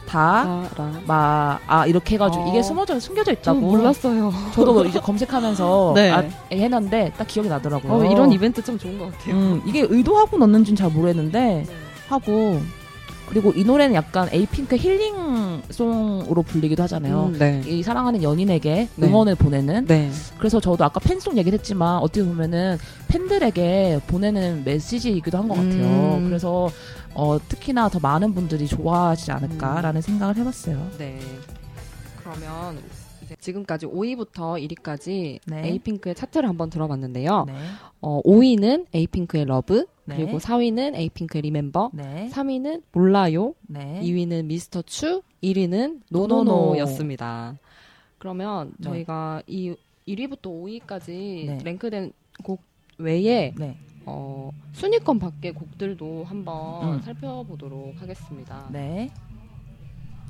다 마 아 이렇게 해가지고 어. 이게 숨어져 숨겨져 있다고 몰랐어요. 저도 이제 검색하면서 네. 아, 해놨는데 딱 기억이 나더라고요. 어, 이런 이벤트 참 좋은 것 같아요. 음, 이게 의도하고 넣는지는 잘 모르겠는데 네. 하고 그리고 이 노래는 약간 에이핑크 힐링송으로 불리기도 하잖아요. 음, 네. 이 사랑하는 연인에게 응원을 네. 보내는. 네. 그래서 저도 아까 팬송 얘기를 했지만 어떻게 보면은 팬들에게 보내는 메시지이기도 한 것 같아요. 음. 그래서 어, 특히나 더 많은 분들이 좋아하지 않을까라는 음. 생각을 해봤어요. 네. 그러면 이제 지금까지 오 위부터 일 위까지 네. 에이핑크의 차트를 한번 들어봤는데요. 네. 어, 오 위는 에이핑크의 러브. 네. 그리고 사 위는 에이핑크 리멤버, 네. 삼 위는 몰라요, 네. 이 위는 미스터 투, 일 위는 노노노였습니다. 그러면 네. 저희가 이 일 위부터 오 위까지 네. 랭크된 곡 외에 네. 어, 순위권 밖의 곡들도 한번 음. 살펴보도록 하겠습니다. 네.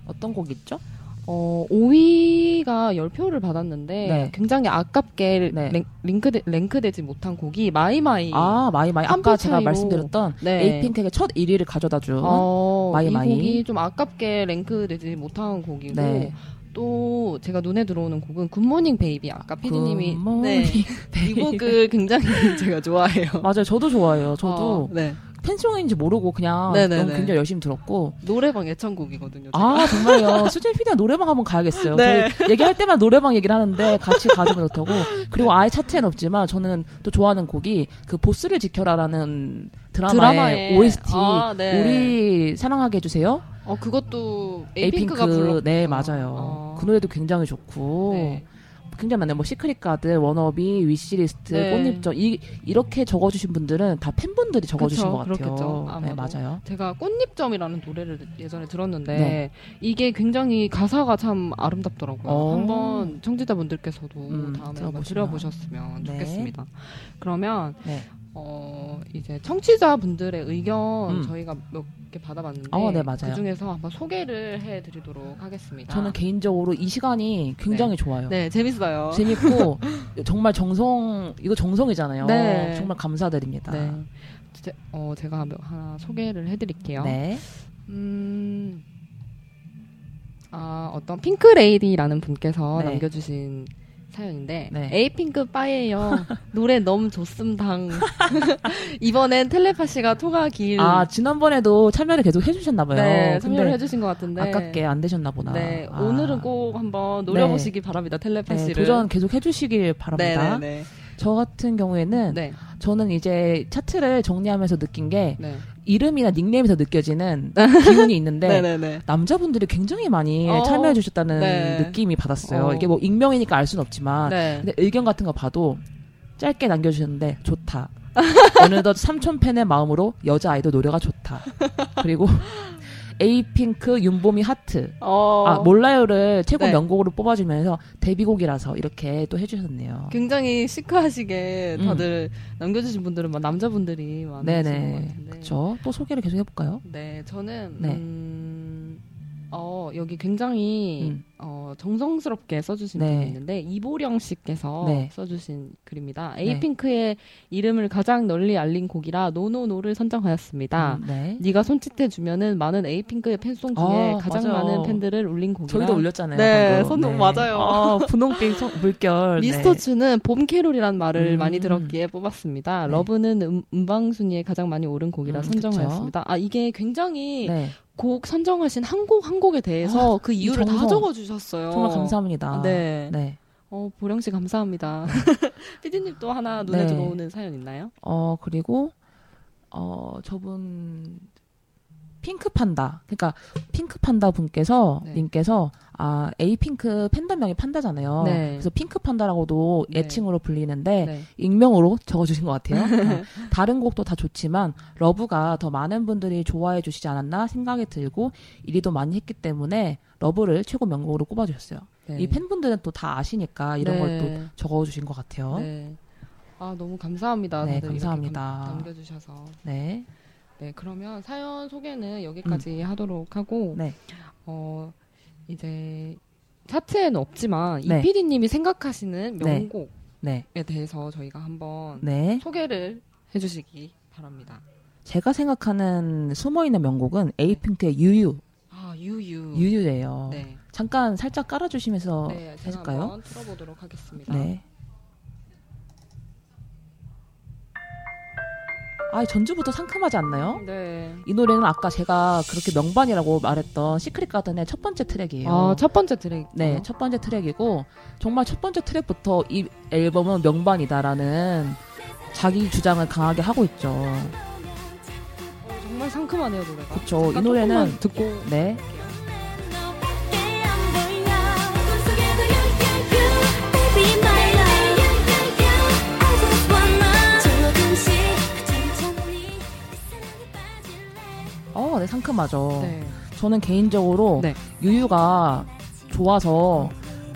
어떤 곡 있죠? 어, 오 위가 십 표를 받았는데 네. 굉장히 아깝게 네. 랭, 링크되, 랭크되지 못한 곡이 마이마이. 아, 마이마이. 아까 제가 말씀드렸던 네. 에이핑크의 첫 일 위를 가져다준 어, 마이마이. 이 곡이 좀 아깝게 랭크되지 못한 곡이고 네. 또 제가 눈에 들어오는 곡은 굿모닝 베이비. 아까 피디님이 네. 이 곡을 굉장히 제가 좋아해요. 맞아요. 저도 좋아해요. 저도. 어, 네. 팬송인지 모르고 그냥 네네네. 너무 굉장히 열심히 들었고 노래방 애창곡이거든요. 제가. 아 정말요. 수진 피디가 노래방 한번 가야겠어요. 네. 얘기할 때만 노래방 얘기를 하는데 같이 가지면 좋다고. 그리고 네. 아예 차트엔 없지만 저는 또 좋아하는 곡이 그 보스를 지켜라라는 드라마의, 드라마의 오에스티 아, 네. 우리 사랑하게 해주세요. 어 그것도 에이핑크가 불렀. 네 맞아요. 아. 그 노래도 굉장히 좋고. 네. 굉장히 많네요. 뭐 시크릿 가든, 워너비, 위시리스트, 네. 꽃잎전 이 이렇게 적어주신 분들은 다 팬분들이 적어주신 그쵸, 것 같아요. 그렇겠죠. 네, 맞아요. 제가 꽃잎점이라는 노래를 예전에 들었는데 네. 이게 굉장히 가사가 참 아름답더라고요. 어. 한번 청취자분들께서도 음, 다음에 들어보시면. 한번 들어보셨으면 좋겠습니다. 네. 그러면 네. 어, 이제 청취자분들의 의견 음. 저희가 몇 개 받아봤는데 어, 네, 맞아요. 그중에서 한번 소개를 해드리도록 하겠습니다. 저는 개인적으로 이 시간이 굉장히 네. 좋아요. 네, 재밌어요. 재밌고 정말 정성, 이거 정성이잖아요. 네. 정말 감사드립니다. 네. 제, 어, 제가 하나 소개를 해드릴게요. 네. 음, 아, 어떤 핑크레이디라는 분께서 네. 남겨주신 사연인데 네. 에이핑크 빠예요. 노래 너무 좋습당. 이번엔 텔레파시가 토가 길. 아 지난번에도 참여를 계속 해주셨나봐요. 네, 참여를 해주신 것 같은데 아깝게 안 되셨나 보나. 네, 아. 오늘은 꼭 한번 노려보시기 네. 바랍니다. 텔레파시를 네, 도전 계속 해주시길 바랍니다. 네, 네, 네. 저 같은 경우에는 네. 저는 이제 차트를 정리하면서 느낀 게 네. 이름이나 닉네임에서 느껴지는 기운이 있는데 남자분들이 굉장히 많이 어, 참여해 주셨다는 네. 느낌이 받았어요. 어. 이게 뭐 익명이니까 알 수는 없지만 네. 근데 의견 같은 거 봐도 짧게 남겨주셨는데 좋다. 어느덧 삼촌 팬의 마음으로 여자 아이돌 노래가 좋다. 그리고 에이핑크 윤보미 하트 어... 아 몰라요를 최고 네. 명곡으로 뽑아주면서 데뷔곡이라서 이렇게 또 해주셨네요. 굉장히 시크하시게 다들 음. 남겨주신 분들은 막 남자분들이 많으신 것 같은데 그렇죠. 또 소개를 계속 해볼까요? 네 저는 네. 음, 어, 여기 굉장히 음. 어, 정성스럽게 써주신 네. 분이 있는데 이보령 씨께서 네. 써주신 글입니다. 에이핑크의 네. 이름을 가장 널리 알린 곡이라 노노노를 선정하였습니다. 음, 네. 네가 손짓해주면은 많은 에이핑크의 팬송 중에 아, 가장 맞아요. 많은 팬들을 올린 곡이라 저희도 올렸잖아요. 네, 선동 네. 맞아요. 아, 분홍빛 물결 미스터츄는 네. 봄캐롤이란 말을 음. 많이 들었기에 뽑았습니다. 네. 러브는 음, 음방순위에 가장 많이 오른 곡이라 음, 선정하였습니다. 그쵸? 아 이게 굉장히 네. 곡 선정하신 한 곡 한 곡에 대해서 아, 그 이유를 다 적어주셨어요. 정말 감사합니다. 네. 네. 어, 보령 씨 감사합니다. 피디님 또 하나 눈에 네. 들어오는 사연 있나요? 어, 그리고, 어, 저분, 핑크판다. 그러니까, 핑크판다 분께서, 네. 님께서, 아, 에이핑크 팬덤명이 판다잖아요. 네. 그래서 핑크판다라고도 애칭으로 네. 불리는데, 네. 익명으로 적어주신 것 같아요. 네. 다른 곡도 다 좋지만, 러브가 더 많은 분들이 좋아해 주시지 않았나 생각이 들고, 일위도 많이 했기 때문에, 러브를 최고 명곡으로 꼽아주셨어요. 네. 이 팬분들은 또 다 아시니까, 이런 네. 걸 또 적어주신 것 같아요. 네. 아, 너무 감사합니다. 네, 감사합니다. 감, 남겨주셔서. 네. 네, 그러면 사연 소개는 여기까지 음. 하도록 하고 네. 어, 이제 차트에는 없지만 네. 이 피디님이 생각하시는 명곡에 네. 대해서 저희가 한번 네. 소개를 해주시기 바랍니다. 제가 생각하는 숨어있는 명곡은 에이핑크의 유유. 아, 유유. 유유예요. 네. 잠깐 살짝 깔아주시면서 네, 제가 해줄까요? 한번 틀어보도록 하겠습니다. 네. 아, 전주부터 상큼하지 않나요? 네. 이 노래는 아까 제가 그렇게 명반이라고 말했던 시크릿 가든의 첫 번째 트랙이에요. 아, 첫 번째 트랙. 네, 첫 번째 트랙이고 정말 첫 번째 트랙부터 이 앨범은 명반이다라는 자기 주장을 강하게 하고 있죠. 어, 정말 상큼하네요, 노래가. 그렇죠. 이 노래는 듣고 네. 어, 네, 상큼하죠. 네. 저는 개인적으로 네. 유유가 좋아서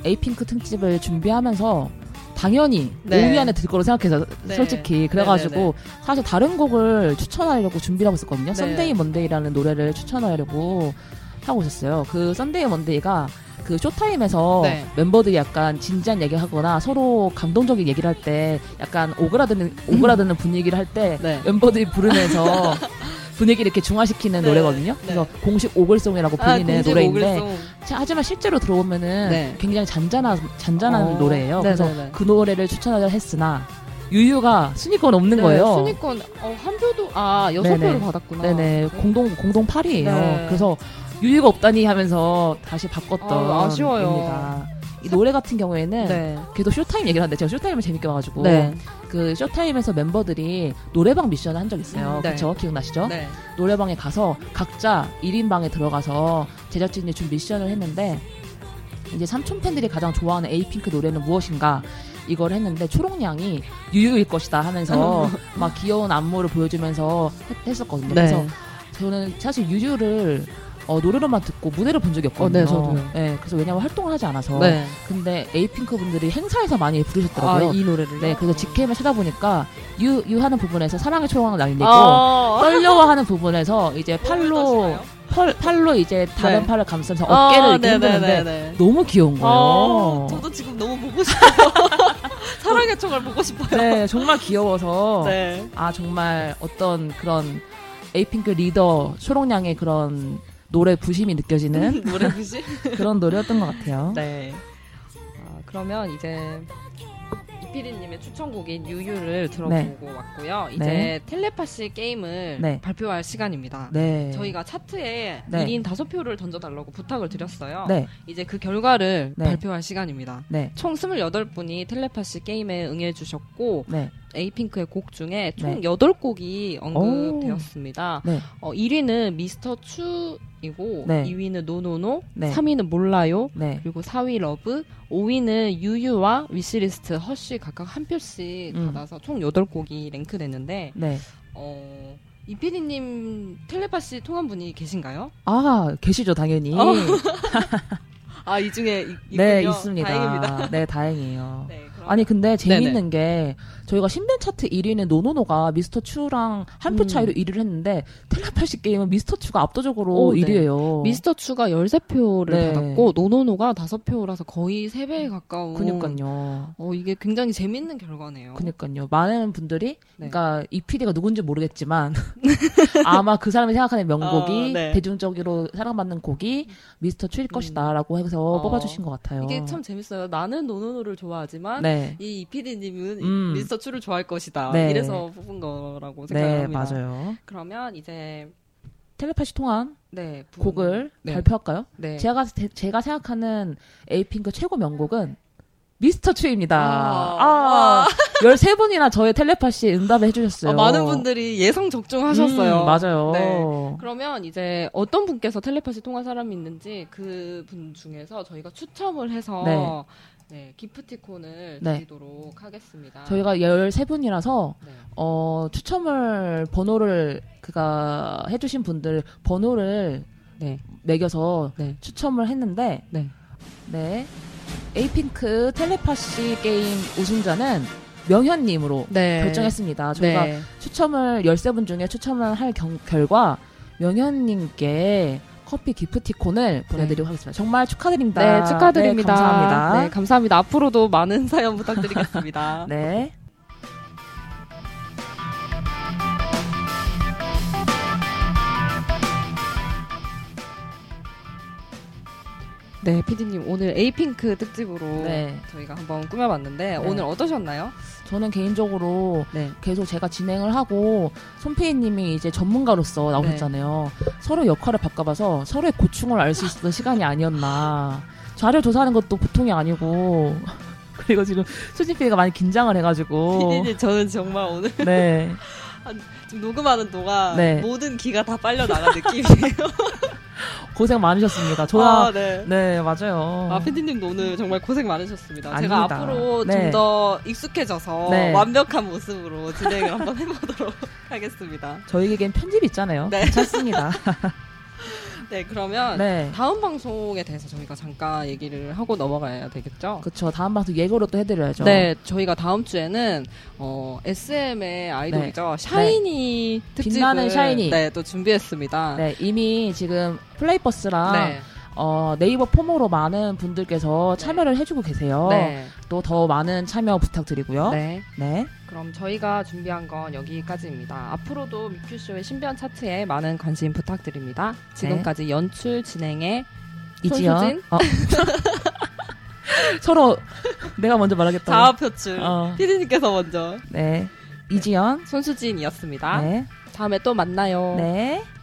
에이핑크 특집을 준비하면서 당연히 네. 오 위 안에 들 거로 생각해서 네. 솔직히 그래가지고 네, 네, 네. 사실 다른 곡을 추천하려고 준비를 하고 있었거든요. Sunday Monday라는 노래를 추천하려고 하고 있었어요. 그 Sunday Monday가 그 쇼타임에서 네. 멤버들이 약간 진지한 얘기하거나 서로 감동적인 얘기를 할 때 약간 오그라드는 오그라드는 분위기를 할 때 네. 멤버들이 부르면서 분위기를 이렇게 중화시키는 네. 노래거든요. 그래서 네. 공식 오글송이라고 불리는 아, 노래인데 오글송. 하지만 실제로 들어보면은 네. 굉장히 잔잔한 잔잔한 어. 노래예요. 네네네. 그래서 그 노래를 추천하려 했으나 유유가 순위권 없는 네, 거예요. 순위권 어, 한 표도 아 여섯 네네. 표를 받았구나. 네네 공동 공동 팔 위예요. 네. 그래서 유유가 없다니 하면서 다시 바꿨던 아, 아쉬워요. 이 노래 같은 경우에는 네. 그래도 쇼타임 얘기를 하는데 제가 쇼타임을 재밌게 봐가지고 네. 그 쇼타임에서 멤버들이 노래방 미션을 한 적 있어요. 네. 그쵸? 기억나시죠? 네. 노래방에 가서 각자 일 인 방에 들어가서 제작진이 준 미션을 했는데 이제 삼촌 팬들이 가장 좋아하는 에이핑크 노래는 무엇인가 이걸 했는데 초록냥이 유유일 것이다 하면서 막 귀여운 안무를 보여주면서 했, 했었거든요. 네. 그래서 저는 사실 유유를 어, 노래로만 듣고 무대를 본 적이 없거든요. 어, 네, 저도요. 네, 그래서 왜냐면 활동을 하지 않아서. 네. 근데 에이핑크 분들이 행사에서 많이 부르셨더라고요. 아, 이 노래를. 네, 그래서 직캠을 찾아보니까 유, 유 하는 부분에서 사랑의 초롱을 날리고, 아~ 떨려워하는 부분에서 이제 팔로, 팔, 팔로 이제 다른 네. 팔을 감싸면서 어깨를 아, 이렇게 흔드는데 너무 귀여운 거예요. 아, 저도 지금 너무 보고 싶어요. 사랑의 초롱을 보고 싶어요. 네, 정말 귀여워서. 네. 아, 정말 어떤 그런 에이핑크 리더 초롱냥의 그런 노래 부심이 느껴지는 노래 부심? 그런 노래였던 것 같아요. 네. 아, 그러면 이제 이피디님의 추천곡인 유유를 들어보고 네. 왔고요. 이제 네. 텔레파시 게임을 네. 발표할 시간입니다. 네. 저희가 차트에 네. 일 인 다섯 표를 던져달라고 부탁을 드렸어요. 네. 이제 그 결과를 네. 발표할 시간입니다. 네. 총 스물여덟 분이 텔레파시 게임에 응해주셨고 네. 에이핑크의 곡 중에 총 네. 여덟 곡이 언급되었습니다. 네. 어, 일 위는 미스터 추이고 네. 이 위는 노노노, 네. 삼 위는 몰라요, 네. 그리고 사 위 러브, 오 위는 유유와 위시리스트, 허쉬 각각 한 표씩 음. 받아서 총 여덟 곡이 랭크됐는데 네. 어, 이피디님 텔레파시 통한 분이 계신가요? 아, 계시죠 당연히. 어. 아, 이 중에 있군요. 네, 있습니다. 다행입니다. 네, 다행이에요. 네. 아니 근데 재미있는 게 저희가 신변차트 일 위는 노노노가 미스터추랑 한 표 차이로 음. 일 위를 했는데 텔레파시 게임은 미스터추가 압도적으로 오, 일 위예요. 네. 미스터추가 십삼 표를 네. 받았고 노노노가 다섯 표라서 거의 세 배에 가까운. 그니까요. 어, 이게 굉장히 재미있는 결과네요. 그니까요. 많은 분들이 네. 그러니까 이 피디가 누군지 모르겠지만 아마 그 사람이 생각하는 명곡이 어, 네. 대중적으로 사랑받는 곡이 미스터추일 것이다 음. 라고 해서 어. 뽑아주신 것 같아요. 이게 참 재밌어요. 나는 노노노를 좋아하지만 네. 이 이피디님은 음. 미스터 추를 좋아할 것이다. 네. 이래서 뽑은 거라고 생각합니다. 네, 맞아요. 그러면 이제 텔레파시 통한 네, 곡을 네. 발표할까요? 네. 제가 제가 생각하는 에이핑크 최고 명곡은 미스터 추입니다. 아, 아, 아. 열세 분이나 저의 텔레파시 응답을 해주셨어요. 아, 많은 분들이 예상 적중하셨어요. 음, 맞아요. 네. 그러면 이제 어떤 분께서 텔레파시 통한 사람이 있는지 그 분 중에서 저희가 추첨을 해서 네. 네, 기프티콘을 네. 드리도록 하겠습니다. 저희가 열세 분이라서 네. 어, 추첨을 번호를 그가 해주신 분들 번호를 네. 매겨서 네. 추첨을 했는데 네. 네. 에이핑크 텔레파시 게임 우승자는 명현님으로 네. 결정했습니다. 저희가 네. 추첨을 열세 분 중에 추첨을 할 경, 결과 명현님께 커피 기프티콘을 보내드리고 네. 하겠습니다. 정말 축하드립니다. 네, 축하드립니다. 네, 감사합니다. 네, 감사합니다. 앞으로도 많은 사연 부탁드리겠습니다. 네. 네, 피디님 오늘 에이핑크 특집으로 네. 저희가 한번 꾸며봤는데 네. 오늘 어떠셨나요? 저는 개인적으로 네. 계속 제가 진행을 하고 손피디님이 이제 전문가로서 나오셨잖아요. 네. 서로 역할을 바꿔봐서 서로의 고충을 알 수 있었던 시간이 아니었나. 자료 조사하는 것도 보통이 아니고 그리고 지금 수진피디가 많이 긴장을 해가지고 피디님 저는 정말 오늘 네. 한, 지금 녹음하는 동안 네. 모든 기가 다 빨려나간 느낌이에요. 고생 많으셨습니다. 저와 아, 네. 네, 맞아요. 아, 피디님도 오늘 정말 고생 많으셨습니다. 아닙니다. 제가 앞으로 네. 좀 더 익숙해져서 네. 완벽한 모습으로 진행을 한번 해보도록 하겠습니다. 저희에겐 편집 있잖아요. 네. 괜찮습니다. 네, 그러면 네. 다음 방송에 대해서 저희가 잠깐 얘기를 하고 넘어가야 되겠죠? 그렇죠. 다음 방송 예고로 또 해드려야죠. 네, 저희가 다음 주에는 어, 에스엠의 아이돌이죠. 네. 샤이니 네. 특집을 빛나는 샤이니. 네, 또 준비했습니다. 네, 이미 지금 플레이버스랑 네. 어, 네이버 폼으로 많은 분들께서 참여를 네. 해주고 계세요. 네. 또 더 많은 참여 부탁드리고요. 네. 네. 그럼 저희가 준비한 건 여기까지입니다. 앞으로도 뮤큐쇼의 신변 차트에 많은 관심 부탁드립니다. 지금까지 네. 연출 진행의 이지연. 어. 서로 내가 먼저 말하겠다. 자아표출. 어. 피디님께서 먼저. 네. 이지연, 손수진이었습니다. 네. 다음에 또 만나요. 네.